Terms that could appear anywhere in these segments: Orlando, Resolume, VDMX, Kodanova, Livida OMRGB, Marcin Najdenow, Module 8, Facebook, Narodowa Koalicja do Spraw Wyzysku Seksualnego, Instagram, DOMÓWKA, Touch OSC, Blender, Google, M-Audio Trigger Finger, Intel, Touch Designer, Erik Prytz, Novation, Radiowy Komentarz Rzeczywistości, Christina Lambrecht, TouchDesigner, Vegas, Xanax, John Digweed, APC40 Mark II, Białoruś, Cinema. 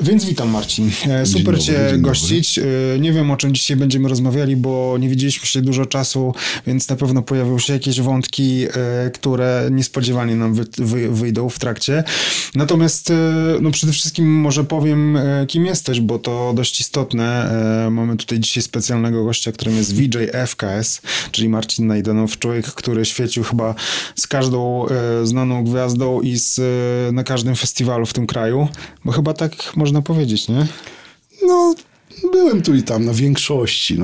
Więc witam, Marcin. Super Cię gościć. Nie wiem, o czym dzisiaj będziemy rozmawiali, bo nie widzieliśmy się dużo czasu, więc na pewno pojawią się jakieś wątki, które niespodziewanie nam wyjdą w trakcie. Natomiast no przede wszystkim może powiem, kim jesteś, bo to dość istotne. Mamy tutaj dzisiaj specjalnego gościa, którym jest VJ FKS, czyli Marcin Najdenow, człowiek, który świecił chyba z każdą znaną gwiazdą i na każdym festiwalu w tym kraju, bo chyba tak można powiedzieć, nie? No, byłem tu i tam, na większości.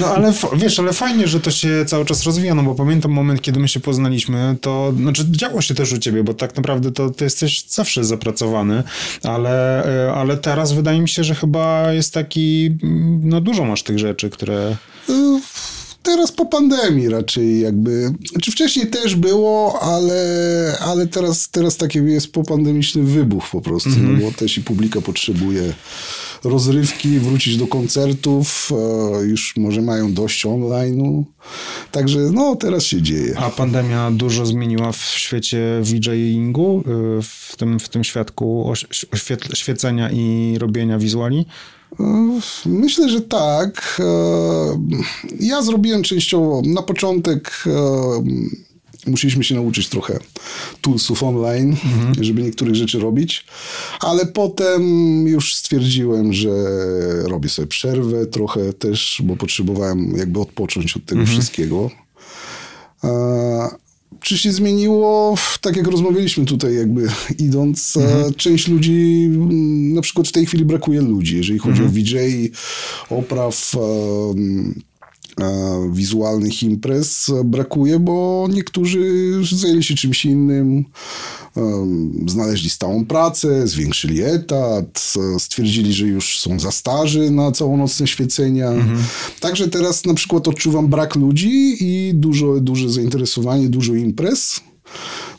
No, ale wiesz, ale fajnie, że to się cały czas rozwija, no bo pamiętam moment, kiedy my się poznaliśmy, to znaczy działo się też u ciebie, bo tak naprawdę to ty jesteś zawsze zapracowany, ale teraz wydaje mi się, że chyba jest taki, no dużo masz tych rzeczy, które... Teraz po pandemii raczej jakby, znaczy wcześniej też było, ale teraz taki jest popandemiczny wybuch po prostu, no bo też i publika potrzebuje rozrywki, wrócić do koncertów, już może mają dość online'u, także no teraz się dzieje. A pandemia dużo zmieniła w świecie VJingu, w tym świadku świecenia i robienia wizuali? Myślę, że tak. Ja zrobiłem częściowo. Na początek musieliśmy się nauczyć trochę toolsów online, żeby niektórych rzeczy robić, ale potem już stwierdziłem, że robię sobie przerwę trochę też, bo potrzebowałem jakby odpocząć od tego wszystkiego. Czy się zmieniło? Tak jak rozmawialiśmy tutaj jakby idąc, część ludzi, na przykład w tej chwili brakuje ludzi, jeżeli chodzi o VJ, opraw wizualnych imprez brakuje, bo niektórzy zajęli się czymś innym, znaleźli stałą pracę, zwiększyli etat, stwierdzili, że już są za starzy na całonocne świecenia. Także teraz na przykład odczuwam brak ludzi i duże zainteresowanie, dużo imprez.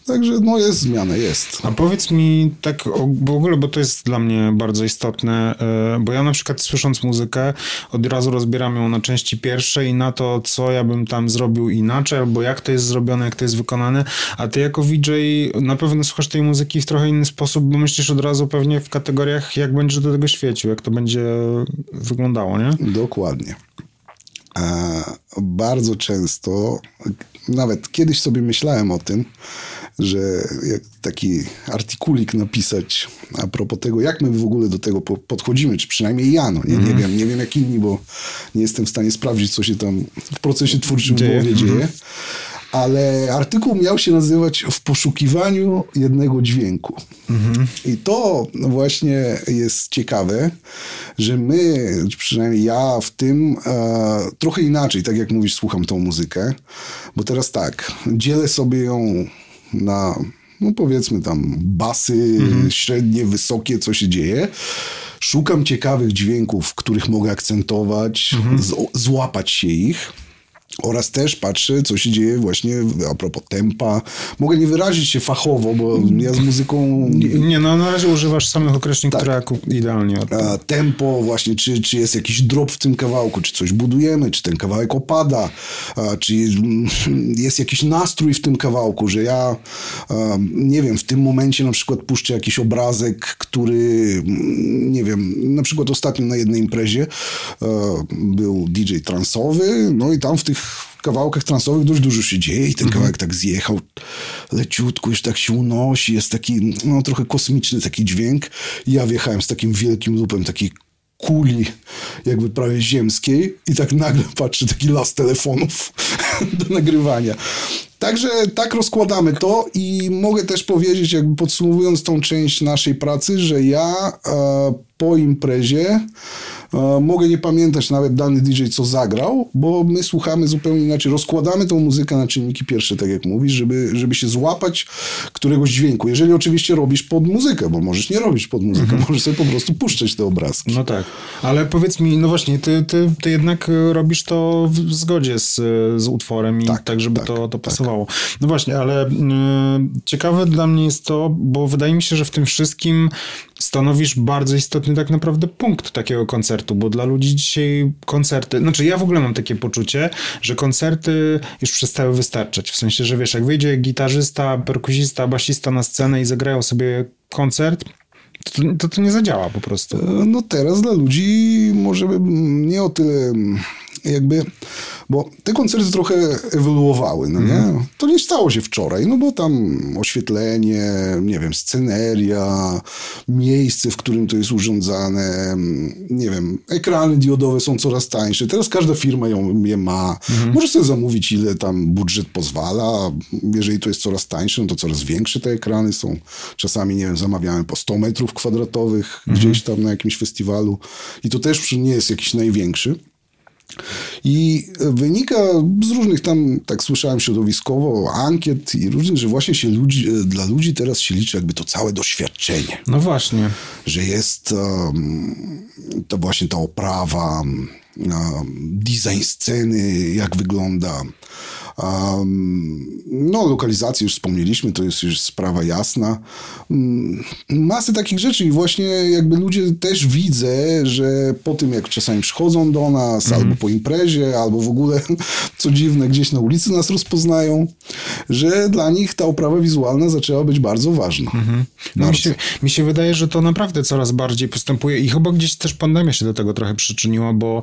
Także no jest zmiana, jest. A powiedz mi tak w ogóle, bo to jest dla mnie bardzo istotne, bo ja na przykład słysząc muzykę od razu rozbieram ją na części pierwsze i na to, co ja bym tam zrobił inaczej, albo jak to jest zrobione, jak to jest wykonane, a ty jako VJ na pewno słuchasz tej muzyki w trochę inny sposób, bo myślisz od razu pewnie w kategoriach, jak będziesz do tego świecił, jak to będzie wyglądało, nie? Dokładnie. Bardzo często, nawet kiedyś sobie myślałem o tym, że taki artykulik napisać a propos tego, jak my w ogóle do tego podchodzimy, czy przynajmniej ja, no nie wiem jak inni, bo nie jestem w stanie sprawdzić, co się tam w procesie twórczym w głowie dzieje, ale artykuł miał się nazywać "W poszukiwaniu jednego dźwięku". I to właśnie jest ciekawe, że my, przynajmniej ja w tym trochę inaczej, tak jak mówisz, słucham tą muzykę, bo teraz tak, dzielę sobie ją na, no powiedzmy tam basy, średnie, wysokie, co się dzieje. Szukam ciekawych dźwięków, których mogę akcentować, złapać się ich. Oraz też patrzę, co się dzieje właśnie a propos tempa. Mogę nie wyrazić się fachowo, bo ja z muzyką... Nie, na razie używasz samych określeń, tak, które idealnie... Tempo właśnie, czy jest jakiś drop w tym kawałku, czy coś budujemy, czy ten kawałek opada, czy jest jakiś nastrój w tym kawałku, że ja, nie wiem, w tym momencie na przykład puszczę jakiś obrazek, który, nie wiem, na przykład ostatnio na jednej imprezie był DJ transowy, no i tam w tych kawałkach transowych dość dużo się dzieje i ten kawałek tak zjechał leciutko, już tak się unosi, jest taki, no trochę kosmiczny taki dźwięk. Ja wjechałem z takim wielkim lupem, takiej kuli jakby prawie ziemskiej i tak nagle patrzę, taki las telefonów do nagrywania. Także tak rozkładamy to i mogę też powiedzieć, jakby podsumowując tą część naszej pracy, że ja po imprezie mogę nie pamiętać nawet dany DJ, co zagrał, bo my słuchamy zupełnie inaczej, rozkładamy tą muzykę na czynniki pierwsze, tak jak mówisz, żeby się złapać któregoś dźwięku. Jeżeli oczywiście robisz pod muzykę, bo możesz nie robić pod muzykę, możesz sobie po prostu puszczać te obrazki. No tak, ale powiedz mi, no właśnie, ty jednak robisz to w zgodzie z utworem i tak, żeby to pasowało. No właśnie, ale ciekawe dla mnie jest to, bo wydaje mi się, że w tym wszystkim stanowisz bardzo istotny tak naprawdę punkt takiego koncertu, bo dla ludzi dzisiaj koncerty, znaczy ja w ogóle mam takie poczucie, że koncerty już przestały wystarczać, w sensie, że wiesz, jak wyjdzie gitarzysta, perkusista, basista na scenę i zagrają sobie koncert, To nie zadziała po prostu. No teraz dla ludzi może nie o tyle jakby, bo te koncerty trochę ewoluowały, no nie? To nie stało się wczoraj, no bo tam oświetlenie, nie wiem, sceneria, miejsce, w którym to jest urządzane, nie wiem, ekrany diodowe są coraz tańsze, teraz każda firma je ma, możesz sobie zamówić, ile tam budżet pozwala, jeżeli to jest coraz tańsze, no to coraz większe te ekrany są, czasami, nie wiem, zamawiamy po 100 metrów kwadratowych gdzieś tam na jakimś festiwalu i to też nie jest jakiś największy. I wynika z różnych tam, tak słyszałem środowiskowo, ankiet i różnych, że właśnie się dla ludzi teraz się liczy jakby to całe doświadczenie. No właśnie. Że jest to właśnie ta oprawa, design sceny, jak wygląda. No lokalizację już wspomnieliśmy, to jest już sprawa jasna. Masy takich rzeczy i właśnie jakby ludzie też widzę, że po tym jak czasami przychodzą do nas albo po imprezie, albo w ogóle co dziwne gdzieś na ulicy nas rozpoznają, że dla nich ta oprawa wizualna zaczęła być bardzo ważna. No mi się wydaje, że to naprawdę coraz bardziej postępuje i chyba gdzieś też pandemia się do tego trochę przyczyniła, bo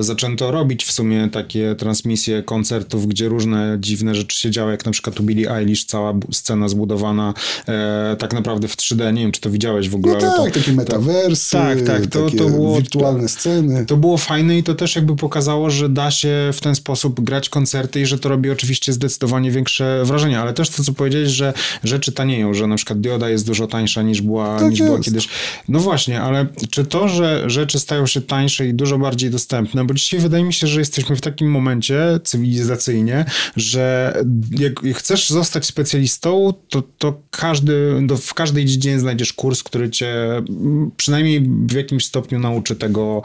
zaczęto robić w sumie takie transmisje koncertów, gdzie różne dziwne rzeczy się działy, jak na przykład u Billie Eilish cała scena zbudowana tak naprawdę w 3D. Nie wiem, czy to widziałeś w ogóle. No tak, takie metawersy, tak, to było, wirtualne sceny. To było fajne i to też jakby pokazało, że da się w ten sposób grać koncerty i że to robi oczywiście zdecydowanie większe wrażenie, ale też to, co powiedziałeś, że rzeczy tanieją, że na przykład dioda jest dużo tańsza niż była kiedyś. No właśnie, ale czy to, że rzeczy stają się tańsze i dużo bardziej dostępne, bo dzisiaj wydaje mi się, że jesteśmy w takim momencie cywilizacyjnym, że jak chcesz zostać specjalistą, to w każdej dziedzinie znajdziesz kurs, który cię przynajmniej w jakimś stopniu nauczy tego,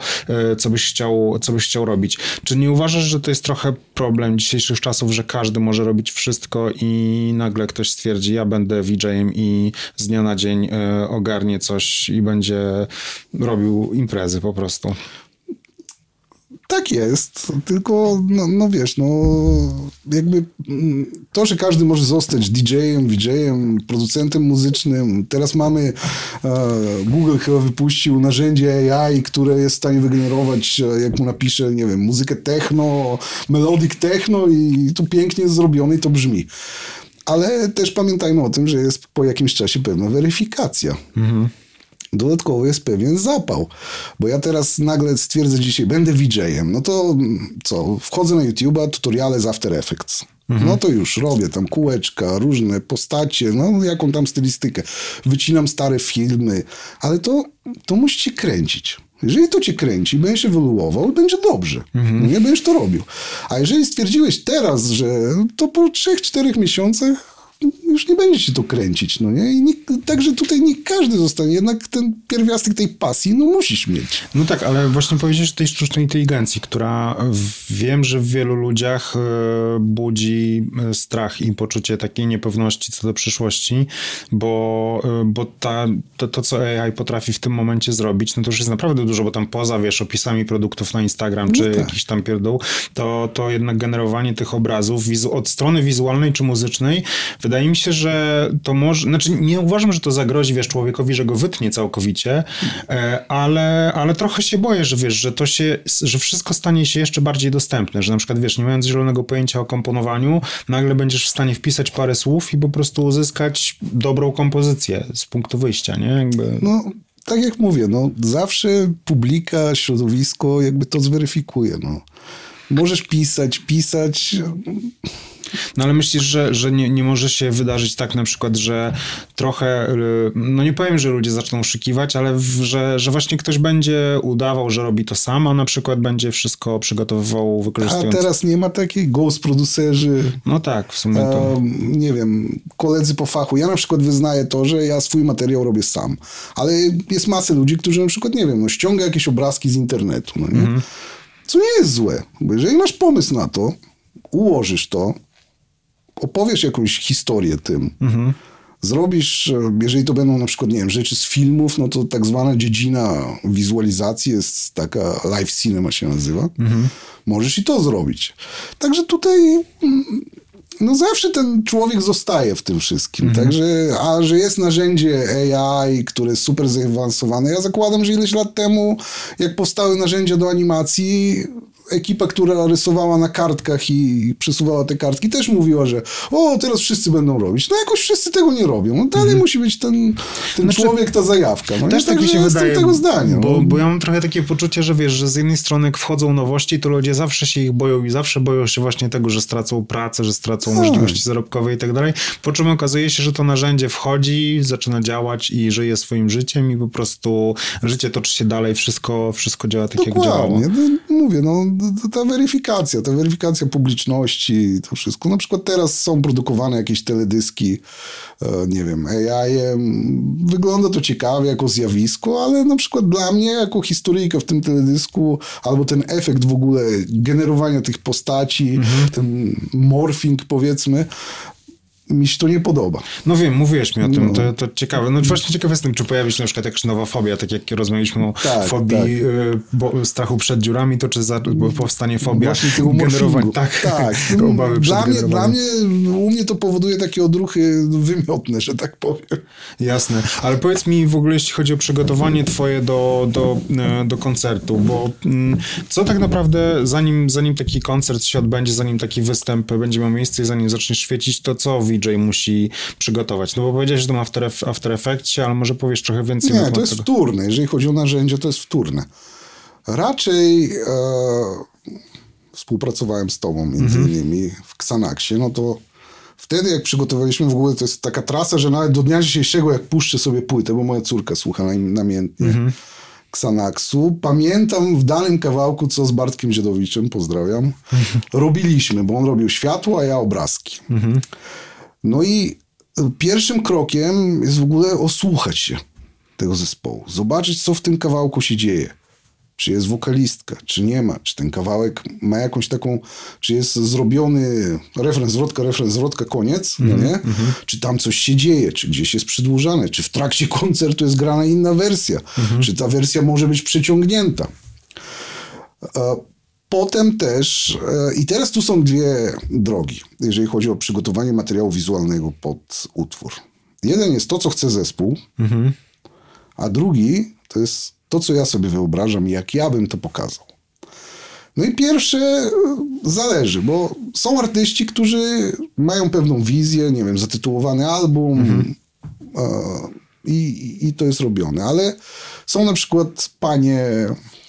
co byś chciał robić. Czy nie uważasz, że to jest trochę problem dzisiejszych czasów, że każdy może robić wszystko i nagle ktoś stwierdzi, ja będę VJ-em i z dnia na dzień ogarnie coś i będzie robił imprezy po prostu? Tak jest, tylko no wiesz, no jakby to, że każdy może zostać DJ-em, VJ-em, producentem muzycznym. Teraz mamy, Google chyba wypuścił narzędzie AI, które jest w stanie wygenerować, jak mu napisze, nie wiem, muzykę techno, melodic techno i tu pięknie jest zrobione i to brzmi. Ale też pamiętajmy o tym, że jest po jakimś czasie pewna weryfikacja. Dodatkowo jest pewien zapał, bo ja teraz nagle stwierdzę dzisiaj, będę VJ-em, no to co, wchodzę na YouTube'a, tutoriale z After Effects. No to już robię tam kółeczka, różne postacie, no jaką tam stylistykę. Wycinam stare filmy, ale to musi cię kręcić. Jeżeli to cię kręci, będziesz ewoluował, będzie dobrze. Nie będziesz to robił. A jeżeli stwierdziłeś teraz, że to po 3-4 miesiącach już nie będzie się to kręcić, no nie? I także tutaj nie każdy zostanie, jednak ten pierwiastek tej pasji, no musisz mieć. No tak, ale właśnie powiedziałeś o tej sztucznej inteligencji, która wiem, że w wielu ludziach budzi strach i poczucie takiej niepewności co do przyszłości, bo to, co AI potrafi w tym momencie zrobić, no to już jest naprawdę dużo, bo tam poza, wiesz, opisami produktów na Instagram, czy jakiś tam pierdół, to jednak generowanie tych obrazów od strony wizualnej czy muzycznej, wydaje mi się, że to może... Znaczy nie uważam, że to zagrozi, wiesz, człowiekowi, że go wytnie całkowicie, ale trochę się boję, że wiesz, że wszystko stanie się jeszcze bardziej dostępne, że na przykład, wiesz, nie mając zielonego pojęcia o komponowaniu, nagle będziesz w stanie wpisać parę słów i po prostu uzyskać dobrą kompozycję z punktu wyjścia, nie? Jakby... No, tak jak mówię, no zawsze publika, środowisko jakby to zweryfikuje, no. Możesz pisać... No ale myślisz, że nie może się wydarzyć tak na przykład, że trochę, no nie powiem, że ludzie zaczną oszukiwać, ale że właśnie ktoś będzie udawał, że robi to sam, a na przykład będzie wszystko przygotowywał, wykorzystując... A teraz nie ma takich ghost producerzy. No tak, w sumie to... nie wiem, koledzy po fachu. Ja na przykład wyznaję to, że ja swój materiał robię sam, ale jest masę ludzi, którzy na przykład, nie wiem, no ściąga jakieś obrazki z internetu, no nie? Co nie jest złe, bo jeżeli masz pomysł na to, ułożysz to, opowiesz jakąś historię tym. Zrobisz, jeżeli to będą na przykład, nie wiem, rzeczy z filmów, no to tak zwana dziedzina wizualizacji jest taka, live cinema się nazywa. Możesz i to zrobić. Także tutaj no zawsze ten człowiek zostaje w tym wszystkim. Mhm. Także, a że jest narzędzie AI, które jest super zaawansowane, ja zakładam, że ileś lat temu, jak powstały narzędzia do animacji, ekipa, która rysowała na kartkach i przesuwała te kartki, też mówiła, że o, teraz wszyscy będą robić. No jakoś wszyscy tego nie robią. No dalej musi być ten znaczy, człowiek, ta zajawka. No też tak mi się wydaje, tego zdania. Bo ja mam trochę takie poczucie, że wiesz, że z jednej strony jak wchodzą nowości, to ludzie zawsze się ich boją i zawsze boją się właśnie tego, że stracą pracę, że stracą możliwości zarobkowe i tak dalej. Po czym okazuje się, że to narzędzie wchodzi, zaczyna działać i żyje swoim życiem i po prostu życie toczy się dalej, wszystko działa tak, dokładnie, jak działało. No, mówię, no ta weryfikacja publiczności, to wszystko. Na przykład teraz są produkowane jakieś teledyski, nie wiem, AI-em. Wygląda to ciekawie jako zjawisko, ale na przykład dla mnie jako historyjka w tym teledysku, albo ten efekt w ogóle generowania tych postaci, ten morphing, powiedzmy, mi się to nie podoba. No wiem, mówiłeś mi o tym, to ciekawe. No właśnie ciekawe jestem, czy pojawi się na przykład jakaś nowa fobia, tak jak rozmawialiśmy o fobii, strachu przed dziurami, to czy powstanie fobia generowania. Tak. Obawy przed generowaniem. U mnie to powoduje takie odruchy wymiotne, że tak powiem. Jasne, ale powiedz mi w ogóle, jeśli chodzi o przygotowanie twoje do koncertu, bo co tak naprawdę, zanim taki koncert się odbędzie, zanim taki występ będzie miał miejsce i zanim zaczniesz świecić, to co VJ musi przygotować? No bo powiedziałeś, że to ma After Effects, ale może powiesz trochę więcej. Nie, to jest wtórne. Jeżeli chodzi o narzędzia, to jest wtórne. Raczej współpracowałem z tobą między innymi w Xanaxie, no to wtedy jak przygotowaliśmy w ogóle, to jest taka trasa, że nawet do dnia dzisiejszego jak puszczę sobie płytę, bo moja córka słucha namiętnie Xanaxu. Pamiętam w danym kawałku, co z Bartkiem Dziedowiczem, pozdrawiam, robiliśmy, bo on robił światło, a ja obrazki. No i pierwszym krokiem jest w ogóle osłuchać się tego zespołu. Zobaczyć, co w tym kawałku się dzieje. Czy jest wokalistka, czy nie ma. Czy ten kawałek ma jakąś taką... Czy jest zrobiony refren, zwrotka, koniec. Nie? Czy tam coś się dzieje, czy gdzieś jest przedłużane. Czy w trakcie koncertu jest grana inna wersja. Czy ta wersja może być przeciągnięta. Potem też... I teraz tu są dwie drogi, jeżeli chodzi o przygotowanie materiału wizualnego pod utwór. Jeden jest to, co chce zespół. A drugi to jest... to, co ja sobie wyobrażam, jak ja bym to pokazał. No i pierwsze zależy, bo są artyści, którzy mają pewną wizję, nie wiem, zatytułowany album i to jest robione, ale są na przykład panie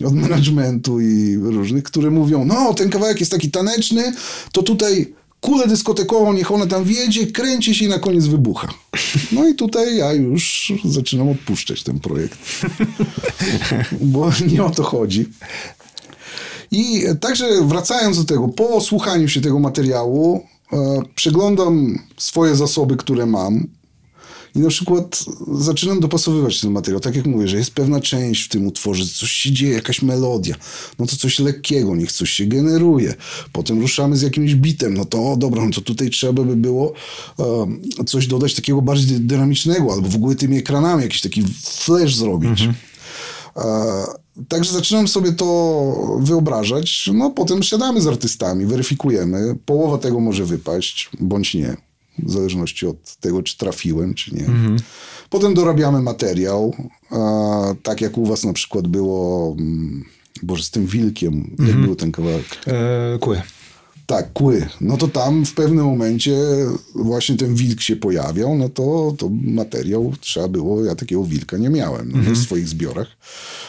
od managementu i różnych, które mówią, no ten kawałek jest taki taneczny, to tutaj kulę dyskotekową, niech ona tam wjedzie, kręci się i na koniec wybucha. No i tutaj ja już zaczynam odpuszczać ten projekt. Bo nie o to chodzi. I także wracając do tego, po słuchaniu się tego materiału, przeglądam swoje zasoby, które mam i na przykład zaczynam dopasowywać ten materiał. Tak jak mówię, że jest pewna część w tym utworze, coś się dzieje, jakaś melodia, no to coś lekkiego, niech coś się generuje. Potem ruszamy z jakimś bitem, no to dobra, no to tutaj trzeba by było coś dodać takiego bardziej dynamicznego, albo w ogóle tymi ekranami jakiś taki flash zrobić. Także zaczynam sobie to wyobrażać, no potem siadamy z artystami, weryfikujemy, połowa tego może wypaść, bądź nie. W zależności od tego, czy trafiłem, czy nie. Potem dorabiamy materiał. Tak jak u was na przykład było... Boże, z tym wilkiem. Jak był ten kawałek? Kły. Tak, kły. No to tam w pewnym momencie właśnie ten wilk się pojawiał. No to materiał trzeba było... Ja takiego wilka nie miałem w swoich zbiorach.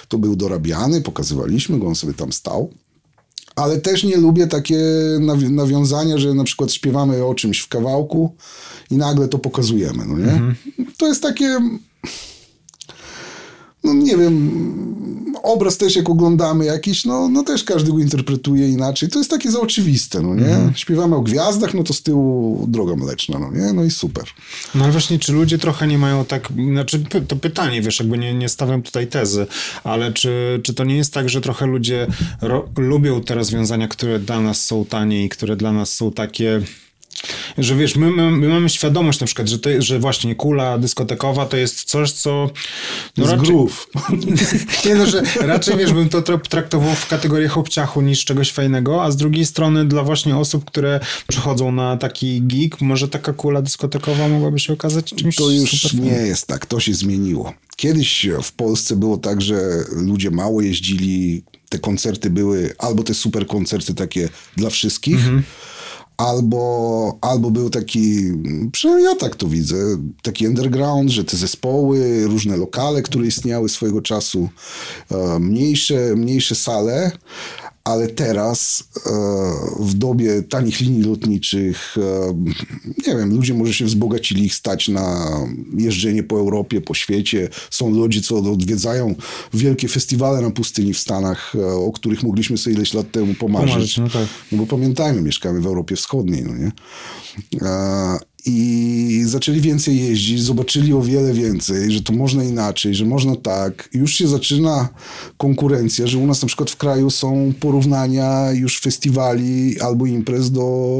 To był dorabiany, pokazywaliśmy go, on sobie tam stał. Ale też nie lubię takie nawiązania, że na przykład śpiewamy o czymś w kawałku i nagle to pokazujemy, no nie? To jest takie... No nie wiem, obraz też jak oglądamy jakiś, no też każdy go interpretuje inaczej. To jest takie za oczywiste, no nie? Śpiewamy o gwiazdach, no to z tyłu Droga Mleczna, no nie? No i super. No ale właśnie, czy ludzie trochę nie mają tak... Znaczy, to pytanie, wiesz, jakby nie stawiam tutaj tezy, ale czy to nie jest tak, że trochę ludzie lubią te rozwiązania, które dla nas są tanie i które dla nas są takie... że wiesz, my mamy świadomość na przykład, że właśnie kula dyskotekowa to jest coś, co... No raczej, grów. Nie no, że raczej wiesz, bym to traktował w kategorię chłopciachu niż czegoś fajnego, a z drugiej strony dla właśnie osób, które przychodzą na taki gig, może taka kula dyskotekowa mogłaby się okazać czymś super. To już super nie jest tak, to się zmieniło. Kiedyś w Polsce było tak, że ludzie mało jeździli, te koncerty były, albo te super koncerty takie dla wszystkich, albo był taki, przynajmniej ja tak to widzę, taki underground, że te zespoły, różne lokale, które istniały swojego czasu, mniejsze sale, ale teraz w dobie tanich linii lotniczych, nie wiem, ludzie może się wzbogacili, ich stać na jeżdżenie po Europie, po świecie. Są ludzie, co odwiedzają wielkie festiwale na pustyni w Stanach, o których mogliśmy sobie ileś lat temu pomarzyć. No, tak. No bo pamiętajmy, mieszkamy w Europie Wschodniej, no nie? I zaczęli więcej jeździć, zobaczyli o wiele więcej, że to można inaczej, że można tak. Już się zaczyna konkurencja, że u nas na przykład w kraju są porównania już festiwali albo imprez do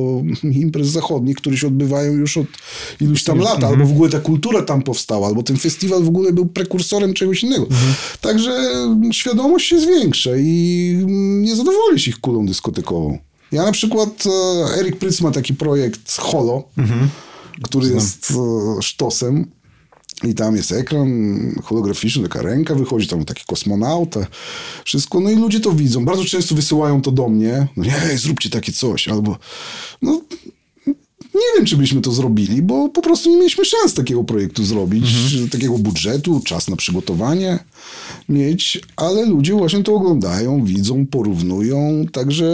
imprez zachodnich, które się odbywają już od iluś tam lat, albo w ogóle ta kultura tam powstała, albo ten festiwal w ogóle był prekursorem czegoś innego. Także świadomość się zwiększa i nie zadowolisz ich kulą dyskotekową. Ja na przykład, Erik Prytz ma taki projekt Holo, który jest sztosem i tam jest ekran holograficzny, taka ręka wychodzi, tam taki kosmonauta, wszystko, no i ludzie to widzą. Bardzo często wysyłają to do mnie, no nie, zróbcie takie coś, albo no nie wiem, czy byśmy to zrobili, bo po prostu nie mieliśmy szans takiego projektu zrobić, takiego budżetu, czas na przygotowanie mieć, ale ludzie właśnie to oglądają, widzą, porównują, także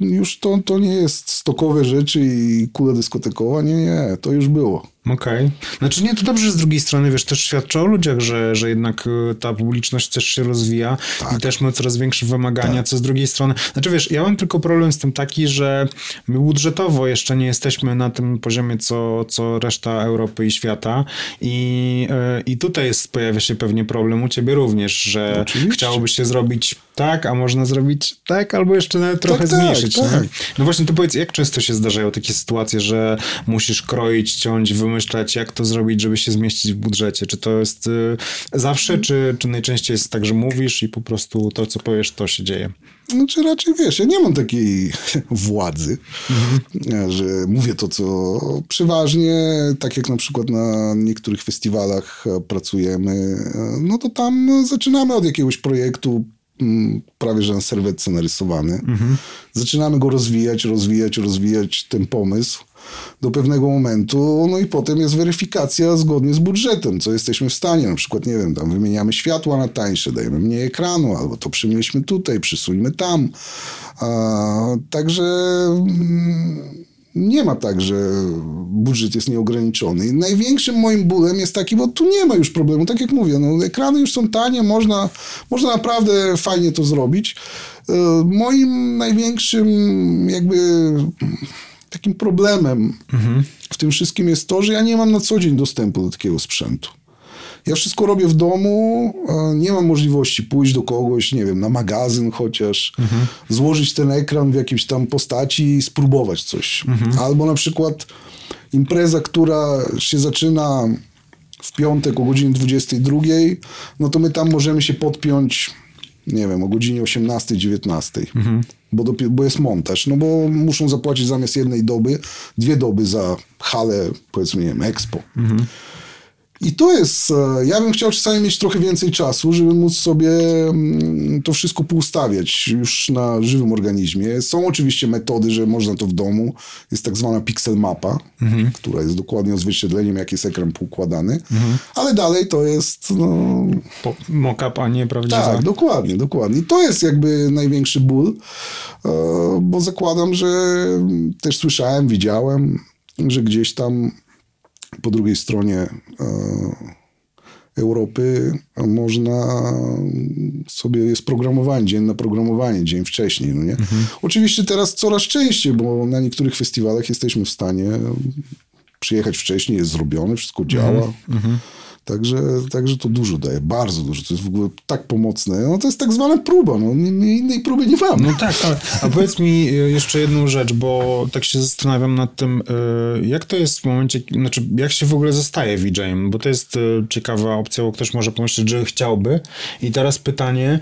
już to nie jest stokowe rzeczy i kula dyskotekowa, nie, to już było. Okej. Znaczy nie, to dobrze, że z drugiej strony, wiesz, też świadczy o ludziach, że jednak ta publiczność też się rozwija i też ma coraz większe wymagania, co z drugiej strony... Znaczy wiesz, ja mam tylko problem z tym taki, że my budżetowo jeszcze nie jesteśmy na tym poziomie, co reszta Europy i świata i tutaj pojawia się pewnie problem u ciebie również, że chciałoby się zrobić tak, a można zrobić tak, albo jeszcze nawet trochę zmniejszyć. Tak. No właśnie, to powiedz, jak często się zdarzają takie sytuacje, że musisz kroić, ciąć, wymyślać, jak to zrobić, żeby się zmieścić w budżecie? Czy to jest zawsze, czy najczęściej jest tak, że mówisz i po prostu to, co powiesz, to się dzieje? Znaczy raczej, wiesz, ja nie mam takiej władzy, że mówię to, co przeważnie, tak jak na przykład na niektórych festiwalach pracujemy, no to tam zaczynamy od jakiegoś projektu, prawie że na serwetce narysowany. Zaczynamy go rozwijać ten pomysł do pewnego momentu, no i potem jest weryfikacja zgodnie z budżetem, co jesteśmy w stanie, na przykład, nie wiem, tam wymieniamy światła na tańsze, dajemy mniej ekranu, albo to przynieśmy tutaj, przysuńmy tam. Także nie ma tak, że budżet jest nieograniczony. I największym moim bólem jest taki, bo tu nie ma już problemu, tak jak mówię, no, ekrany już są tanie, można naprawdę fajnie to zrobić. Moim największym jakby takim problemem w tym wszystkim jest to, że ja nie mam na co dzień dostępu do takiego sprzętu. Ja wszystko robię w domu, nie mam możliwości pójść do kogoś, nie wiem, na magazyn chociaż, złożyć ten ekran w jakiejś tam postaci i spróbować coś. Albo na przykład impreza, która się zaczyna w piątek o godzinie 22, no to my tam możemy się podpiąć, nie wiem, o godzinie 18, 19. Bo jest montaż, no bo muszą zapłacić zamiast jednej doby, 2 doby za halę, powiedzmy, nie wiem, expo. I to jest, ja bym chciał czasami mieć trochę więcej czasu, żeby móc sobie to wszystko poustawiać już na żywym organizmie. Są oczywiście metody, że można to w domu. Jest tak zwana pixel mapa, która jest dokładnie odzwierciedleniem, jak jest ekran poukładany. Ale dalej to jest, no... Mock-up, a nie prawdziwa. Tak, dokładnie. I to jest jakby największy ból, bo zakładam, że też słyszałem, widziałem, że gdzieś tam po drugiej stronie Europy można sobie jest programowanie, dzień na programowanie, dzień wcześniej. No nie? Oczywiście teraz coraz częściej, bo na niektórych festiwalach jesteśmy w stanie przyjechać wcześniej, jest zrobione, wszystko działa. Także to dużo daje, bardzo dużo. To jest w ogóle tak pomocne. No to jest tak zwana próba. No, innej próby nie mam. No tak, a powiedz mi jeszcze jedną rzecz, bo tak się zastanawiam nad tym, jak to jest w momencie, znaczy jak się w ogóle zostaje VJ-em, bo to jest ciekawa opcja, bo ktoś może pomyśleć, że chciałby. I teraz pytanie,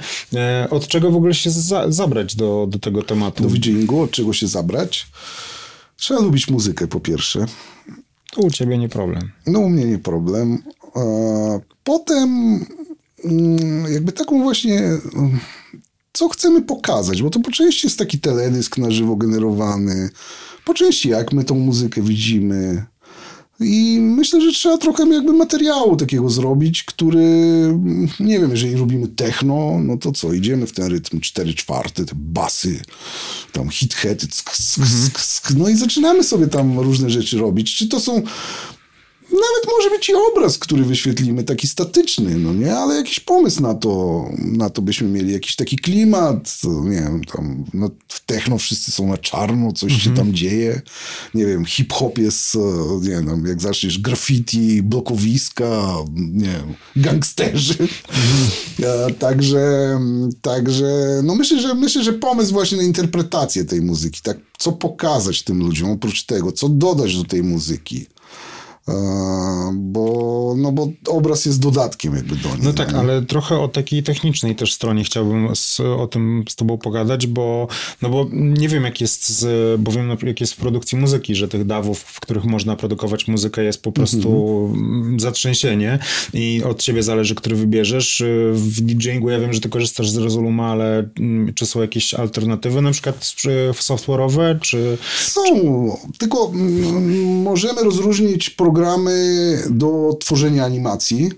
od czego w ogóle się zabrać do tego tematu? Do VJ-ingu, od czego się zabrać? Trzeba lubić muzykę po pierwsze. To u ciebie nie problem. No u mnie nie problem. A potem jakby taką właśnie, co chcemy pokazać, bo to po części jest taki teledysk na żywo generowany, po części jak my tą muzykę widzimy i myślę, że trzeba trochę jakby materiału takiego zrobić, który, nie wiem, jeżeli robimy techno, no to co, idziemy w ten rytm 4/4, te basy, tam hit-hety, no i zaczynamy sobie tam różne rzeczy robić, czy to są... Nawet może być i obraz, który wyświetlimy, taki statyczny, no nie? Ale jakiś pomysł na to byśmy mieli, jakiś taki klimat, nie wiem, tam no, w techno wszyscy są na czarno, coś się tam dzieje, nie wiem, hip-hop jest, nie wiem, jak zaczniesz graffiti, blokowiska, nie wiem, gangsterzy. Także, no myślę, że pomysł właśnie na interpretację tej muzyki, tak, co pokazać tym ludziom, oprócz tego, co dodać do tej muzyki. Bo obraz jest dodatkiem jakby do niej. No tak, nie? Ale trochę o takiej technicznej też stronie chciałbym o tym z tobą pogadać, bo nie wiem jak jest, bo wiem jak jest w produkcji muzyki, że tych dawów, w których można produkować muzykę jest po prostu zatrzęsienie i od ciebie zależy, który wybierzesz. W DJingu ja wiem, że ty korzystasz z Resolume'a, ale czy są jakieś alternatywy na przykład software'owe? Tylko możemy rozróżnić programy do tworzenia animacji,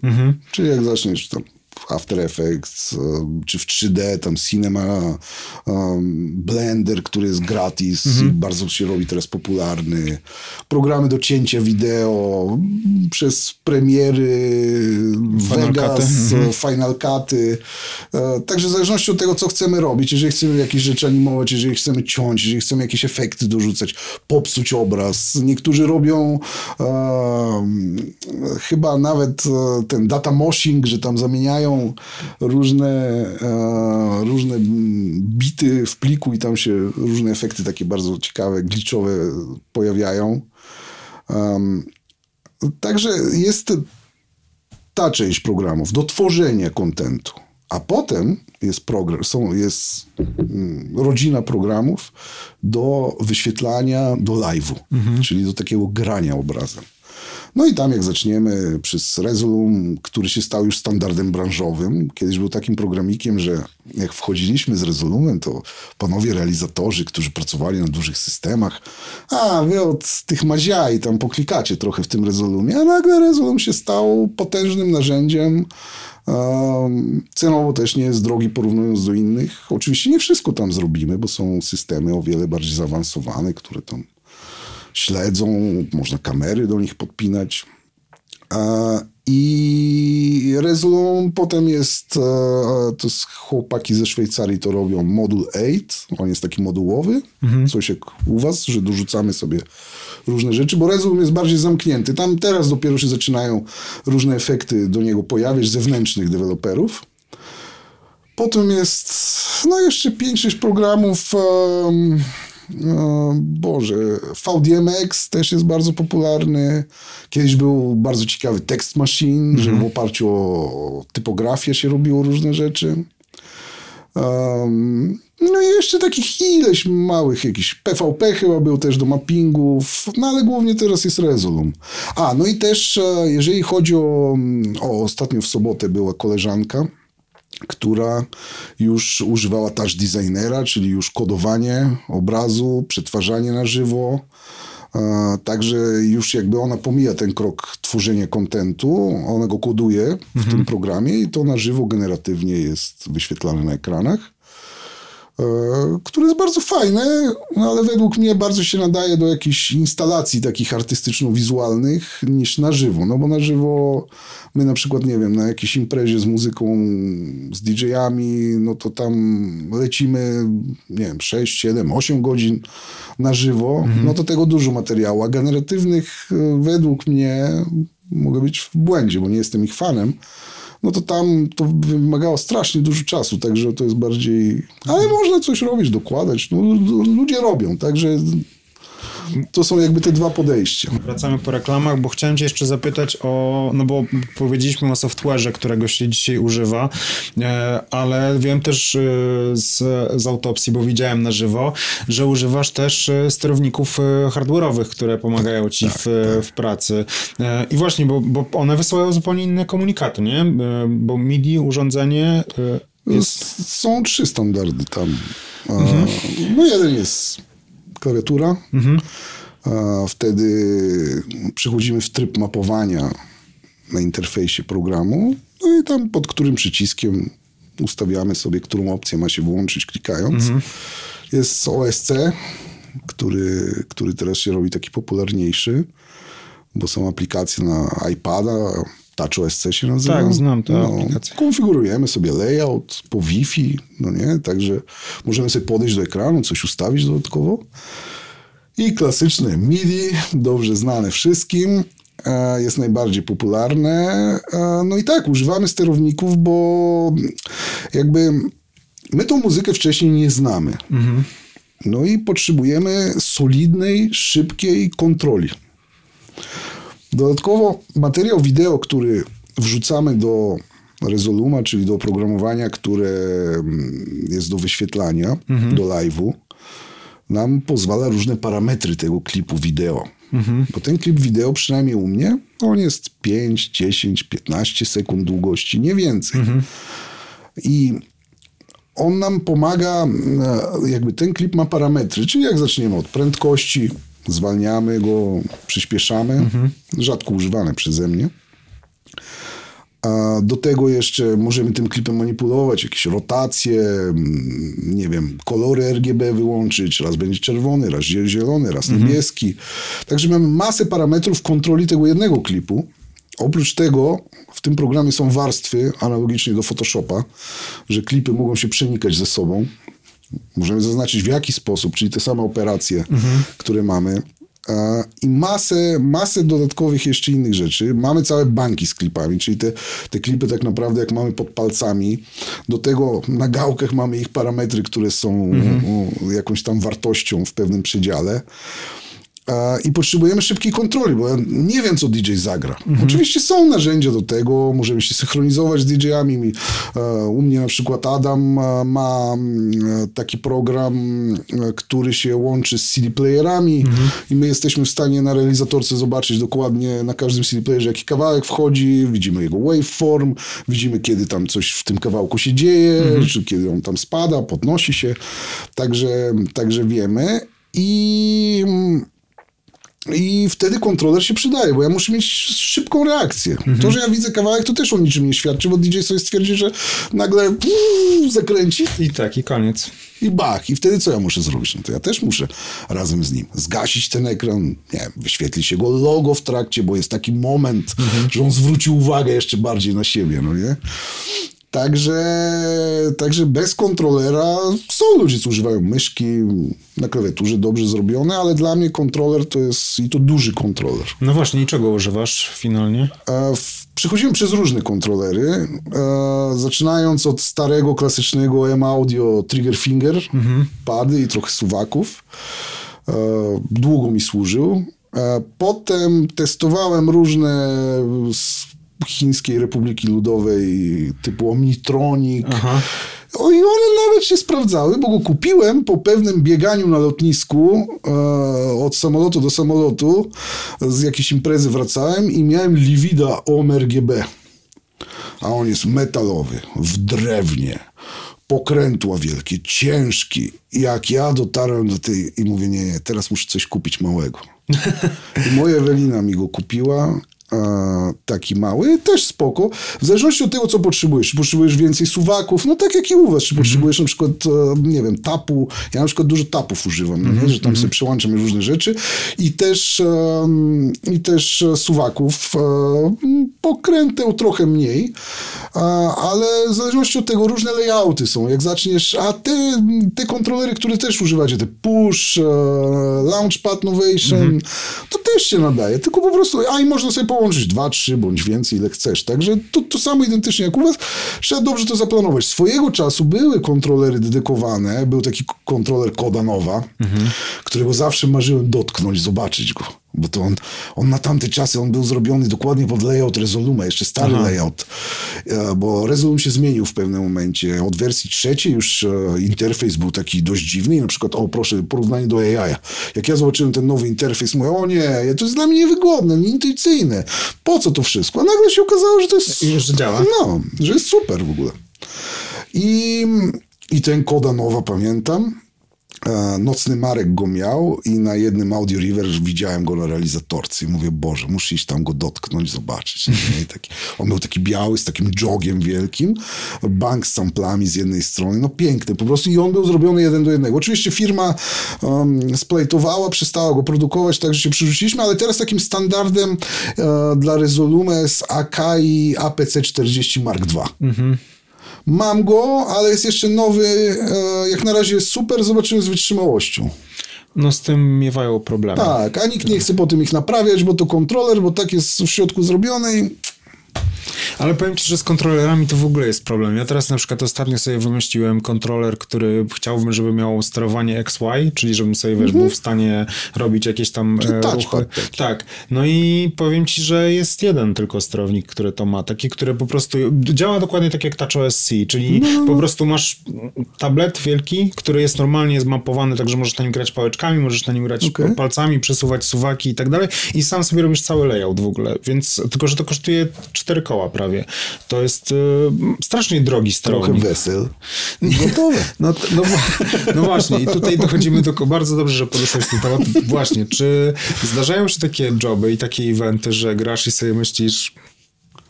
czyli jak zaczniesz tam After Effects, czy w 3D, tam Cinema, Blender, który jest gratis i bardzo się robi teraz popularny. Programy do cięcia wideo przez Premiery, Vegas, Final Cuty. Także w zależności od tego, co chcemy robić, jeżeli chcemy jakieś rzeczy animować, jeżeli chcemy ciąć, jeżeli chcemy jakieś efekty dorzucać, popsuć obraz. Niektórzy robią chyba nawet ten data moshing, że tam zamieniają różne bity w pliku i tam się różne efekty takie bardzo ciekawe, glitchowe pojawiają. Także jest ta część programów do tworzenia kontentu. A potem jest rodzina programów do wyświetlania, do live'u, czyli do takiego grania obrazem. No i tam jak zaczniemy przez Resolume, który się stał już standardem branżowym. Kiedyś był takim programikiem, że jak wchodziliśmy z Resolume'em, to panowie realizatorzy, którzy pracowali na dużych systemach, wy od tych maziai tam poklikacie trochę w tym Resolume'ie, a nagle Resolume się stał potężnym narzędziem. Cenowo też nie jest drogi porównując do innych. Oczywiście nie wszystko tam zrobimy, bo są systemy o wiele bardziej zaawansowane, które tam śledzą, można kamery do nich podpinać. I Resolume potem jest, to chłopaki ze Szwajcarii to robią, Module 8, on jest taki modułowy, coś jak u was, że dorzucamy sobie różne rzeczy, bo Resolume jest bardziej zamknięty. Tam teraz dopiero się zaczynają różne efekty do niego pojawiać, zewnętrznych deweloperów. Potem jest, jeszcze 5-6 programów, VDMX też jest bardzo popularny. Kiedyś był bardzo ciekawy Text Machine, że w oparciu o typografię się robiło różne rzeczy. No i jeszcze takich ileś małych jakichś. PVP chyba był też do mappingów, ale głównie teraz jest Resolume. No i też jeżeli chodzi o ostatnio w sobotę była koleżanka, która już używała Touch Designera, czyli już kodowanie obrazu, przetwarzanie na żywo. Także już jakby ona pomija ten krok tworzenia kontentu, ona go koduje w tym programie i to na żywo generatywnie jest wyświetlane na ekranach, które jest bardzo fajne, ale według mnie bardzo się nadaje do jakichś instalacji takich artystyczno-wizualnych niż na żywo, bo na żywo my na przykład, nie wiem, na jakiejś imprezie z muzyką, z DJ-ami, to tam lecimy, nie wiem, 6, 7, 8 godzin na żywo, to tego dużo materiału, a generatywnych według mnie mogę być w błędzie, bo nie jestem ich fanem, no to tam to wymagało strasznie dużo czasu, także to jest bardziej... Ale można coś robić, dokładać, no, ludzie robią, także... To są jakby te dwa podejścia. Wracamy po reklamach, bo chciałem cię jeszcze zapytać o, no bo powiedzieliśmy o software'ze, którego się dzisiaj używa, ale wiem też z autopsji, bo widziałem na żywo, że używasz też sterowników hardware'owych, które pomagają ci w pracy. I właśnie, bo one wysyłają zupełnie inne komunikaty, nie? Bo MIDI, urządzenie... Jest... Są trzy standardy tam. Mhm. No jeden jest... klawiatura, mhm. Wtedy przechodzimy w tryb mapowania na interfejsie programu, no i tam pod którym przyciskiem ustawiamy sobie, którą opcję ma się włączyć, klikając. Mhm. Jest OSC, który teraz się robi taki popularniejszy, bo są aplikacje na iPada, Touch OSC się nazywa. Tak, znam tę aplikację. Konfigurujemy sobie layout po Wi-Fi, no nie? Także możemy sobie podejść do ekranu, coś ustawić dodatkowo. I klasyczne MIDI, dobrze znane wszystkim, jest najbardziej popularne. No i tak, używamy sterowników, bo jakby my tą muzykę wcześniej nie znamy. Mhm. No i potrzebujemy solidnej, szybkiej kontroli. Dodatkowo materiał wideo, który wrzucamy do Resoluma, czyli do oprogramowania, które jest do wyświetlania, mhm. do live'u, nam pozwala różne parametry tego klipu wideo. Mhm. Bo ten klip wideo, przynajmniej u mnie, on jest 5, 10, 15 sekund długości, nie więcej. Mhm. I on nam pomaga, jakby ten klip ma parametry, czyli jak zaczniemy od prędkości, zwalniamy go, przyspieszamy. Mhm. Rzadko używane przeze mnie. A do tego jeszcze możemy tym klipem manipulować. Jakieś rotacje, nie wiem, kolory RGB wyłączyć. Raz będzie czerwony, raz zielony, raz niebieski. Także mamy masę parametrów kontroli tego jednego klipu. Oprócz tego w tym programie są warstwy, analogicznie do Photoshopa, że klipy mogą się przenikać ze sobą. Możemy zaznaczyć w jaki sposób, czyli te same operacje, mhm. które mamy. I masę dodatkowych jeszcze innych rzeczy. Mamy całe banki z klipami, czyli te klipy tak naprawdę jak mamy pod palcami. Do tego na gałkach mamy ich parametry, które są jakąś tam wartością w pewnym przedziale. I potrzebujemy szybkiej kontroli, bo ja nie wiem, co DJ zagra. Mhm. Oczywiście są narzędzia do tego, możemy się synchronizować z DJ-ami. U mnie na przykład Adam ma taki program, który się łączy z CD-playerami i my jesteśmy w stanie na realizatorce zobaczyć dokładnie na każdym CD-playerze, jaki kawałek wchodzi, widzimy jego waveform, widzimy, kiedy tam coś w tym kawałku się dzieje, czy kiedy on tam spada, podnosi się. Także wiemy. I wtedy kontroler się przydaje, bo ja muszę mieć szybką reakcję. Mhm. To, że ja widzę kawałek, to też o niczym nie świadczy, bo DJ sobie stwierdzi, że nagle zakręci. I tak, i koniec. I bach. I wtedy co ja muszę zrobić? No to ja też muszę razem z nim zgasić ten ekran, nie wiem, wyświetli się go logo w trakcie, bo jest taki moment, że on zwróci uwagę jeszcze bardziej na siebie, no nie? Także bez kontrolera są ludzie, co używają myszki, na klawiaturze dobrze zrobione, ale dla mnie kontroler to jest, i to duży kontroler. No właśnie, i czego używasz finalnie? Przechodziłem przez różne kontrolery, zaczynając od starego, klasycznego M-Audio Trigger Finger, pady i trochę suwaków. Długo mi służył. Potem testowałem różne... Chińskiej Republiki Ludowej typu Omnitronic. I one nawet się sprawdzały, bo go kupiłem po pewnym bieganiu na lotnisku od samolotu do samolotu. Z jakiejś imprezy wracałem i miałem Livida OMRGB. A on jest metalowy, w drewnie. Pokrętła wielkie, ciężki. Jak ja dotarłem do tej i mówię, nie, teraz muszę coś kupić małego. I moja Ewelina mi go kupiła. Taki mały, też spoko. W zależności od tego, co potrzebujesz. Czy potrzebujesz więcej suwaków? No tak jak i u was. Czy potrzebujesz na przykład, nie wiem, tapu? Ja na przykład dużo tapów używam, nie? Że tam sobie przełączam różne rzeczy. I też suwaków. Pokręteł trochę mniej, ale w zależności od tego różne layouty są. Jak zaczniesz, a te kontrolery, które też używacie, te push, launchpad novation, to też też się nadaje, tylko po prostu, a i można sobie połączyć 2, 3 bądź więcej, ile chcesz. Także to samo identycznie jak u was, trzeba dobrze to zaplanować. Swojego czasu były kontrolery dedykowane, był taki kontroler Kodanova, którego zawsze marzyłem dotknąć, zobaczyć go. Bo to on na tamte czasy, on był zrobiony dokładnie pod layout Resolume'a, jeszcze stary layout, bo Resolume się zmienił w pewnym momencie. Od wersji 3 już interfejs był taki dość dziwny i na przykład, o proszę, porównanie do AI. Jak ja zobaczyłem ten nowy interfejs, mówię, o nie, to jest dla mnie niewygodne, nieintuicyjne. Po co to wszystko? A nagle się okazało, że to jest... I już działa. No, że jest super w ogóle. I ten Kodanova pamiętam. Nocny Marek go miał i na jednym Audio River widziałem go na realizatorce i mówię, Boże, muszę iść tam go dotknąć, zobaczyć. I taki, on był taki biały, z takim jogiem wielkim, bank z samplami z jednej strony, no piękny po prostu i on był zrobiony 1 do 1. Oczywiście firma splejtowała, przestała go produkować, także się przerzuciliśmy, ale teraz takim standardem dla Resolume z Akai APC40 Mark II. Mam go, ale jest jeszcze nowy, jak na razie jest super, zobaczymy z wytrzymałością. No z tym miewają problemy. Tak, a nikt nie chce po tym ich naprawiać, bo to kontroler, bo tak jest w środku zrobiony i... Ale powiem ci, że z kontrolerami to w ogóle jest problem. Ja teraz na przykład ostatnio sobie wymyśliłem kontroler, który chciałbym, żeby miał sterowanie XY, czyli żebym sobie, wiesz, był w stanie robić jakieś tam ruchy. Tak. No i powiem ci, że jest jeden tylko sterownik, który to ma. Taki, który po prostu działa dokładnie tak jak Touch OSC, czyli po prostu masz tablet wielki, który jest normalnie zmapowany, także możesz na nim grać pałeczkami, możesz na nim grać palcami, przesuwać suwaki i tak dalej i sam sobie robisz cały layout w ogóle. Więc tylko, że to kosztuje 4 koła prawie. To jest strasznie drogi sterownik. Trochę wesel. Gotowe. No właśnie. I tutaj dochodzimy do... Bardzo dobrze, że podeszłeś do tematu. Właśnie. Czy zdarzają się takie joby i takie eventy, że grasz i sobie myślisz,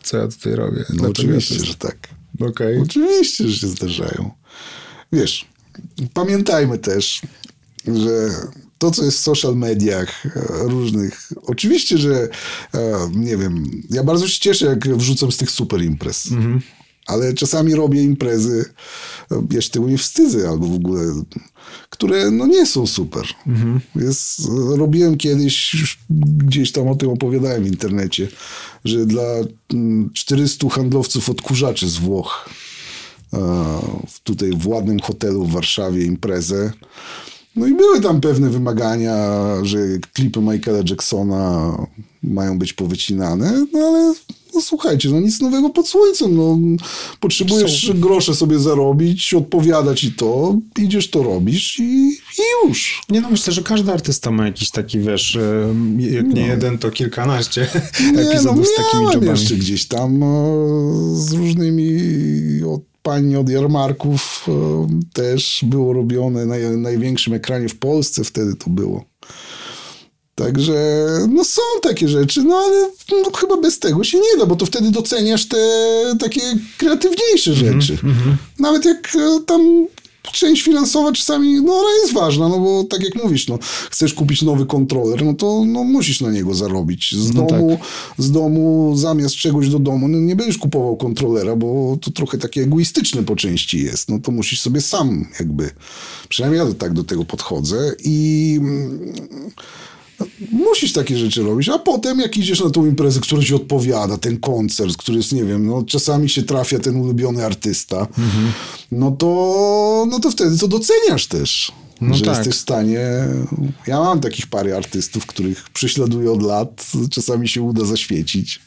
co ja tutaj robię? No oczywiście, że tak. Okay. Oczywiście, że się zdarzają. Wiesz, pamiętajmy też, że... To, co jest w social mediach różnych. Oczywiście, że nie wiem, ja bardzo się cieszę, jak wrzucam z tych super imprez. Ale czasami robię imprezy, jeszcze tego nie wstydzę, albo w ogóle, które no nie są super. Robiłem kiedyś, gdzieś tam o tym opowiadałem w internecie, że dla 400 handlowców odkurzaczy z Włoch tutaj w ładnym hotelu w Warszawie imprezę. No i były tam pewne wymagania, że klipy Michaela Jacksona mają być powycinane, no ale no słuchajcie, no nic nowego pod słońcem, no potrzebujesz grosze sobie zarobić, odpowiadać i to, idziesz to robisz i już. Nie no, myślę, że każdy artysta ma jakiś taki, wiesz, jak nie jeden, to kilkanaście epizodów z takimi jobami. Jeszcze gdzieś tam z różnymi... Pani od jarmarków też było robione na największym ekranie w Polsce, wtedy to było. Także no są takie rzeczy, no ale no, chyba bez tego się nie da, bo to wtedy doceniasz te takie kreatywniejsze rzeczy. Nawet jak tam część finansowa czasami, no ona jest ważna, no bo tak jak mówisz, no chcesz kupić nowy kontroler, no to no, musisz na niego zarobić. Z domu, zamiast czegoś do domu, no, nie będziesz kupował kontrolera, bo to trochę takie egoistyczne po części jest. No to musisz sobie sam jakby, przynajmniej ja tak do tego podchodzę i... Musisz takie rzeczy robić, a potem jak idziesz na tą imprezę, która ci odpowiada, ten koncert, który jest, nie wiem, no czasami się trafia ten ulubiony artysta, no to wtedy to doceniasz też, jesteś w stanie... Ja mam takich parę artystów, których prześladuję od lat, czasami się uda zaświecić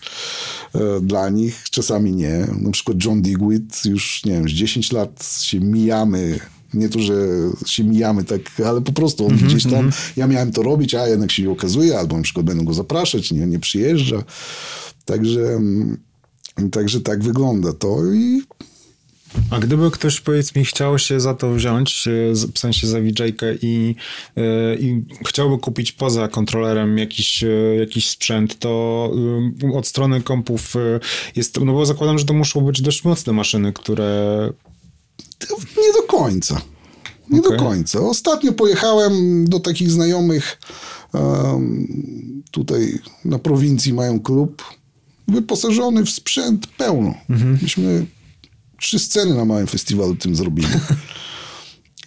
dla nich, czasami nie. Na przykład John Digweed, już nie wiem, z 10 lat się mijamy... Nie to, że się mijamy tak, ale po prostu on gdzieś tam, ja miałem to robić, a jednak się nie okazuje, albo na przykład będą go zapraszać, nie przyjeżdża. Także tak wygląda to i... A gdyby ktoś, powiedz mi, chciał się za to wziąć, w sensie za VJ-kę i chciałby kupić poza kontrolerem jakiś sprzęt, to od strony kompów jest, no bo zakładam, że to muszą być dość mocne maszyny, które... Nie do końca. Ostatnio pojechałem do takich znajomych. Tutaj na prowincji mają klub wyposażony w sprzęt pełno. Myśmy 3 sceny na małym festiwalu tym zrobili.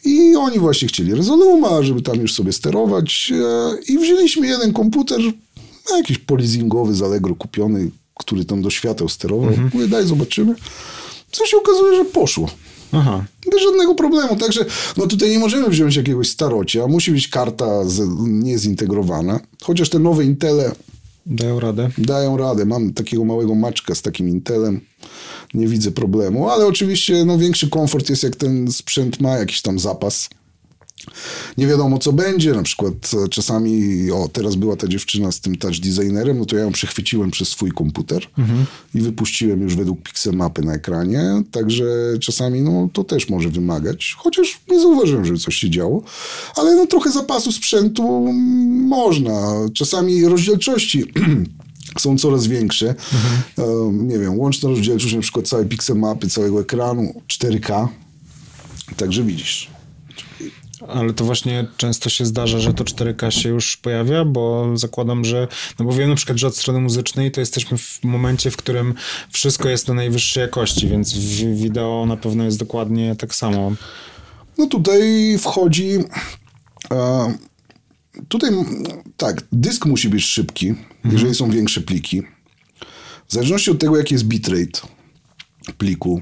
I oni właśnie chcieli Resolume'a, żeby tam już sobie sterować. I wzięliśmy jeden komputer. No, jakiś polizingowy z Allegro kupiony, który tam do świateł sterował. Mhm. Mówię, daj, zobaczymy. Co się okazuje, że poszło. Aha. Bez żadnego problemu. Także no tutaj nie możemy wziąć jakiegoś starocia. Musi być karta niezintegrowana. Chociaż te nowe Intele dają radę. Dają radę. Mam takiego małego maczka z takim Intelem. Nie widzę problemu. Ale oczywiście no, większy komfort jest, jak ten sprzęt ma jakiś tam zapas. Nie wiadomo, co będzie. Na przykład czasami, teraz była ta dziewczyna z tym Touch Designerem, no to ja ją przechwyciłem przez swój komputer i wypuściłem już według pixel mapy na ekranie. Także czasami, no to też może wymagać. Chociaż nie zauważyłem, żeby coś się działo. Ale no trochę zapasu sprzętu można. Czasami rozdzielczości są coraz większe. Nie wiem, łączna rozdzielczość na przykład całej pixel mapy, całego ekranu, 4K. Także widzisz. Ale to właśnie często się zdarza, że to 4K się już pojawia, bo zakładam, że... No bo wiem na przykład, że od strony muzycznej to jesteśmy w momencie, w którym wszystko jest na najwyższej jakości, więc wideo na pewno jest dokładnie tak samo. No tutaj wchodzi... Tutaj tak, dysk musi być szybki, jeżeli są większe pliki. W zależności od tego, jaki jest bitrate pliku.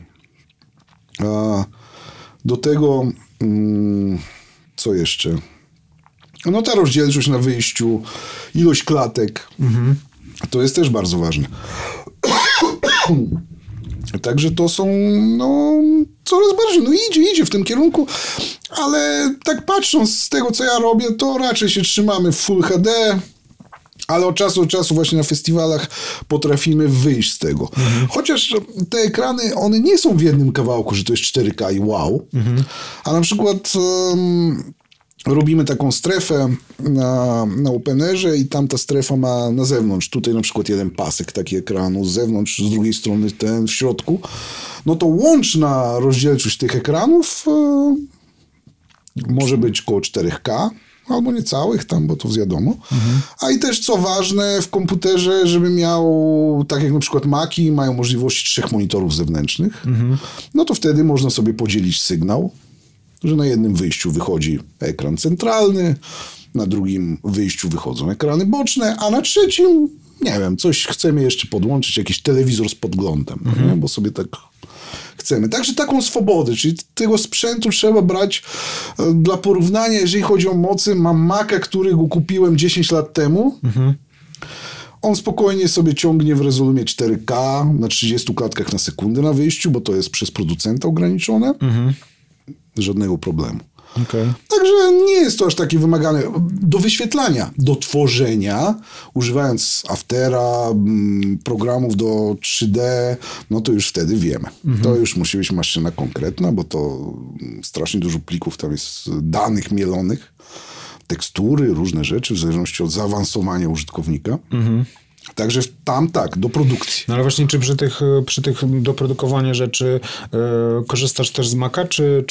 Do tego... Co jeszcze? No ta rozdzielczość na wyjściu, ilość klatek, to jest też bardzo ważne. Także to są, no, coraz bardziej, no idzie w tym kierunku, ale tak patrząc z tego, co ja robię, to raczej się trzymamy w Full HD, ale od czasu właśnie na festiwalach potrafimy wyjść z tego. Chociaż te ekrany, one nie są w jednym kawałku, że to jest 4K i wow. A na przykład robimy taką strefę na Openerze i tamta strefa ma na zewnątrz, tutaj na przykład jeden pasek taki ekranu, z zewnątrz, z drugiej strony ten w środku. No to łączna rozdzielczość tych ekranów może być koło 4K. Albo nie całych tam, bo to wiadomo. A i też, co ważne w komputerze, żeby miał, tak jak na przykład Maci mają możliwości 3 monitorów zewnętrznych, no to wtedy można sobie podzielić sygnał, że na jednym wyjściu wychodzi ekran centralny, na drugim wyjściu wychodzą ekrany boczne, a na trzecim, nie wiem, coś chcemy jeszcze podłączyć, jakiś telewizor z podglądem, nie? Bo sobie tak... chcemy. Także taką swobodę, czyli tego sprzętu trzeba brać dla porównania, jeżeli chodzi o mocy, mam Maca, którego kupiłem 10 lat temu. On spokojnie sobie ciągnie w Resolume 4K na 30 klatkach na sekundę na wyjściu, bo to jest przez producenta ograniczone. Żadnego problemu. Okay. Także nie jest to aż takie wymagane. Do wyświetlania, do tworzenia, używając Aftera, programów do 3D, no to już wtedy wiemy. To już musi być maszyna konkretna, bo to strasznie dużo plików tam jest, danych mielonych, tekstury, różne rzeczy, w zależności od zaawansowania użytkownika. Także tam tak, do produkcji. No ale właśnie, czy przy tych doprodukowaniu rzeczy korzystasz też z Maca, czy...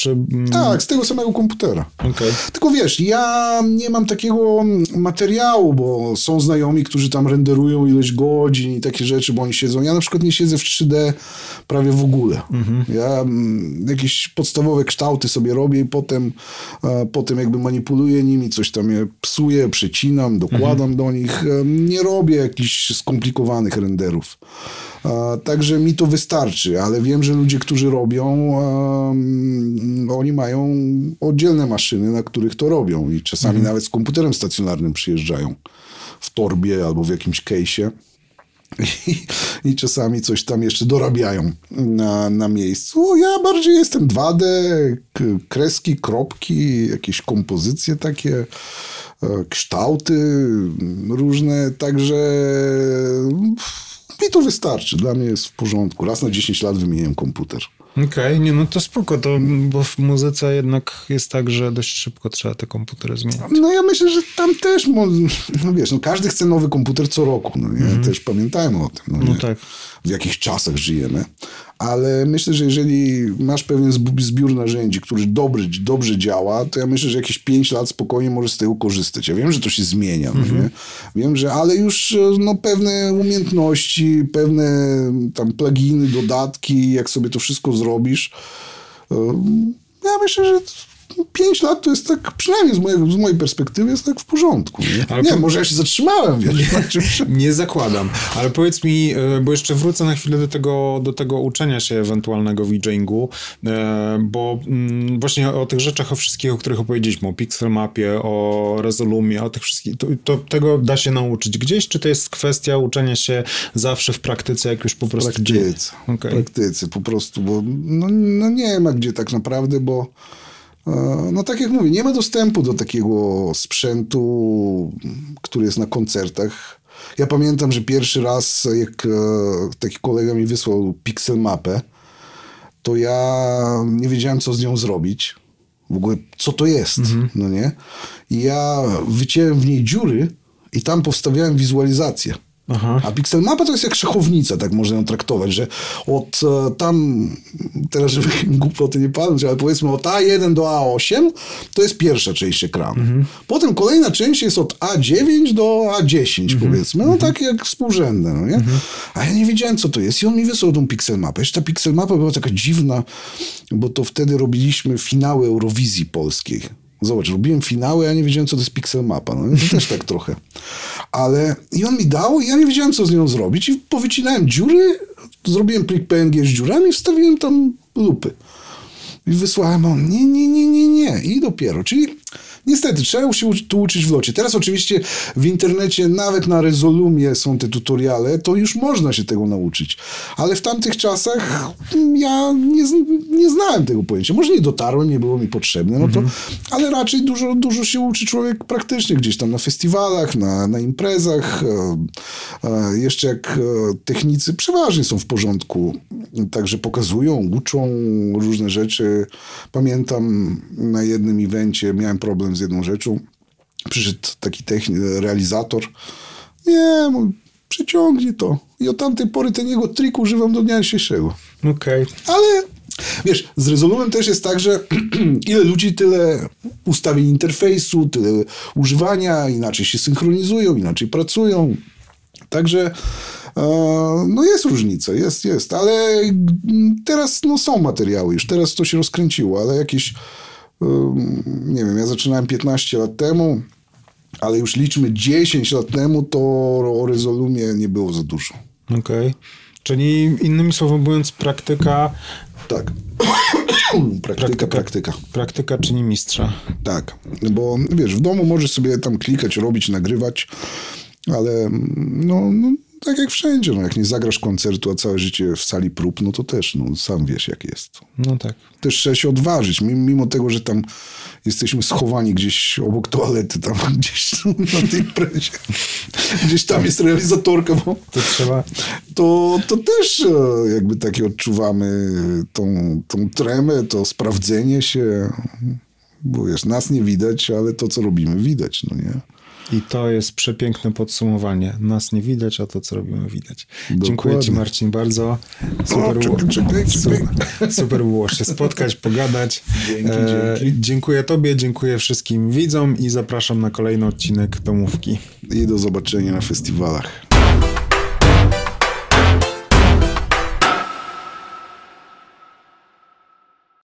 Tak, z tego samego komputera. Okay. Tylko wiesz, ja nie mam takiego materiału, bo są znajomi, którzy tam renderują ilość godzin i takie rzeczy, bo oni siedzą. Ja na przykład nie siedzę w 3D prawie w ogóle. Ja jakieś podstawowe kształty sobie robię i potem jakby manipuluję nimi, coś tam je psuję, przecinam, dokładam do nich. Nie robię jakichś skomplikowanych renderów. Także mi to wystarczy, ale wiem, że ludzie, którzy robią, oni mają oddzielne maszyny, na których to robią i czasami nawet z komputerem stacjonarnym przyjeżdżają w torbie albo w jakimś case'ie i czasami coś tam jeszcze dorabiają na miejscu. Ja bardziej jestem 2D, kreski, kropki, jakieś kompozycje takie, kształty różne, także mi to wystarczy. Dla mnie jest w porządku. Raz na 10 lat wymieniłem komputer. Okej, nie, no to spoko, to, bo w muzyce jednak jest tak, że dość szybko trzeba te komputery zmieniać. No ja myślę, że tam też, no wiesz, no każdy chce nowy komputer co roku, no nie? Też pamiętajmy o tym, no tak. W jakich czasach żyjemy, ale myślę, że jeżeli masz pewien zbiór narzędzi, który dobrze działa, to ja myślę, że jakieś 5 lat spokojnie możesz z tego korzystać. Ja wiem, że to się zmienia, no nie? Wiem, że, ale już no, pewne umiejętności, pewne tam pluginy, dodatki, jak sobie to wszystko zrobisz. Ja myślę, że 5 lat to jest tak, przynajmniej z mojej perspektywy, jest tak w porządku. Nie, może ja się zatrzymałem, wiesz. Nie zakładam. Ale powiedz mi, bo jeszcze wrócę na chwilę do tego uczenia się ewentualnego VJingu, bo właśnie o tych rzeczach, o wszystkich, o których opowiedzieliśmy, o pixel mapie, o Resolumie, o tych wszystkich, tego da się nauczyć gdzieś, czy to jest kwestia uczenia się zawsze w praktyce, jak już po prostu w praktyce, po prostu, bo no nie ma gdzie tak naprawdę, bo no tak jak mówię, nie ma dostępu do takiego sprzętu, który jest na koncertach. Ja pamiętam, że pierwszy raz, jak taki kolega mi wysłał pixel mapę, to ja nie wiedziałem, co z nią zrobić. W ogóle, co to jest, no nie? I ja wycięłem w niej dziury i tam powstawiałem wizualizację. Aha. A pixel mapa to jest jak szachownica, tak można ją traktować, że od tam, teraz żeby głupoty nie padnąć, ale powiedzmy od A1 do A8 to jest pierwsza część ekranu. Mhm. Potem kolejna część jest od A9 do A10 powiedzmy, no tak jak współrzędne, no nie? Mhm. A ja nie wiedziałem, co to jest i on mi wysłał tą pixel mapę. Jeszcze ta pixel mapa była taka dziwna, bo to wtedy robiliśmy finały Eurowizji polskiej. Zobacz, robiłem finały, ja nie wiedziałem, co to jest pixel mapa. No to też tak trochę. Ale i on mi dał i ja nie wiedziałem, co z nią zrobić. I powycinałem dziury, zrobiłem plik PNG z dziurami i wstawiłem tam lupy. I wysłałem on, nie. I dopiero. Czyli niestety, trzeba się tu uczyć w locie. Teraz oczywiście w internecie, nawet na Resolumie są te tutoriale, to już można się tego nauczyć. Ale w tamtych czasach ja nie znałem tego pojęcia. Może nie dotarłem, nie było mi potrzebne, no to, ale raczej dużo się uczy człowiek praktycznie gdzieś tam na festiwalach, na imprezach. Jeszcze jak technicy przeważnie są w porządku, także pokazują, uczą różne rzeczy. Pamiętam na jednym evencie miałem problem z jedną rzeczą. Przyszedł taki realizator. Nie, przyciągnij to. I od tamtej pory ten jego trik używam do dnia dzisiejszego. Okej. Ale wiesz, z Resolumem też jest tak, że ile ludzi, tyle ustawień interfejsu, tyle używania, inaczej się synchronizują, inaczej pracują. Także no jest różnica, jest. Ale teraz no są materiały już. Teraz to się rozkręciło, ale jakieś nie wiem, ja zaczynałem 15 lat temu, ale już liczmy 10 lat temu, to o Resolumie nie było za dużo. Okej. Czyli innymi słowy mówiąc, praktyka... Tak. Praktyka. Praktyka czyni mistrza. Tak, bo wiesz, w domu możesz sobie tam klikać, robić, nagrywać, ale no tak jak wszędzie, no jak nie zagrasz koncertu, a całe życie w sali prób, no to też, no sam wiesz jak jest. No tak. Też trzeba się odważyć, mimo tego, że tam jesteśmy schowani gdzieś obok toalety, tam gdzieś na tej imprezie. Gdzieś tam jest realizatorka, bo to trzeba. To też jakby takie odczuwamy tą tremę, to sprawdzenie się, bo wiesz, nas nie widać, ale to co robimy widać, no nie? I to jest przepiękne podsumowanie. Nas nie widać, a to, co robimy, widać. Dokładnie. Dziękuję ci, Marcin, bardzo. Super było się spotkać, pogadać. Dzięki. Dziękuję tobie, dziękuję wszystkim widzom i zapraszam na kolejny odcinek Domówki. I do zobaczenia na festiwalach.